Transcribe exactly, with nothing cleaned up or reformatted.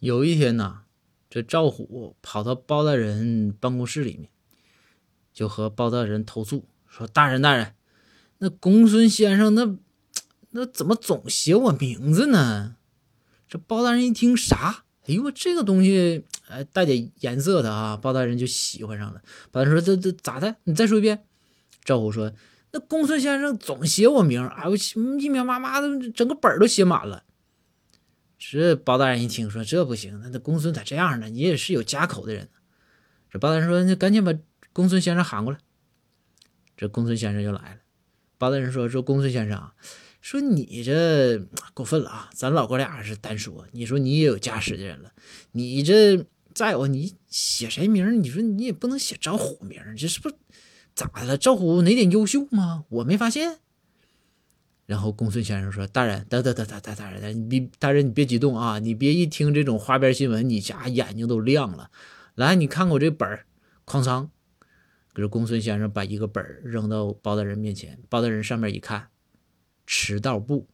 有一天呢，这赵虎跑到包大人办公室里面，就和包大人投诉说：“大人大人，那公孙先生那那怎么总写我名字呢？”这包大人一听啥？哎呦，这个东西哎带点颜色的啊，包大人就喜欢上了。包大人说：“这这咋的？你再说一遍。”赵虎说：“那公孙先生总写我名，哎呦，一秒妈妈的整个本都写满了。”这包大人一听说这不行，那那公孙咋这样呢？你也是有家口的人。这包大人说：“那赶紧把公孙先生喊过来。”这公孙先生就来了。包大人说：“说公孙先生啊，说你这过分了啊！咱老哥俩是单说，你说你也有家室的人了，你这再有你写谁名？你说你也不能写赵虎名，这是不咋了？赵虎哪点优秀吗？我没发现。”然后公孙先生说：“大人，大大大大大大人，你别大人你别激动啊！你别一听这种花边新闻，你家眼睛都亮了。来，你看我这本儿，哐嚓。”可是公孙先生把一个本扔到包大人面前，包大人上面一看，迟到簿。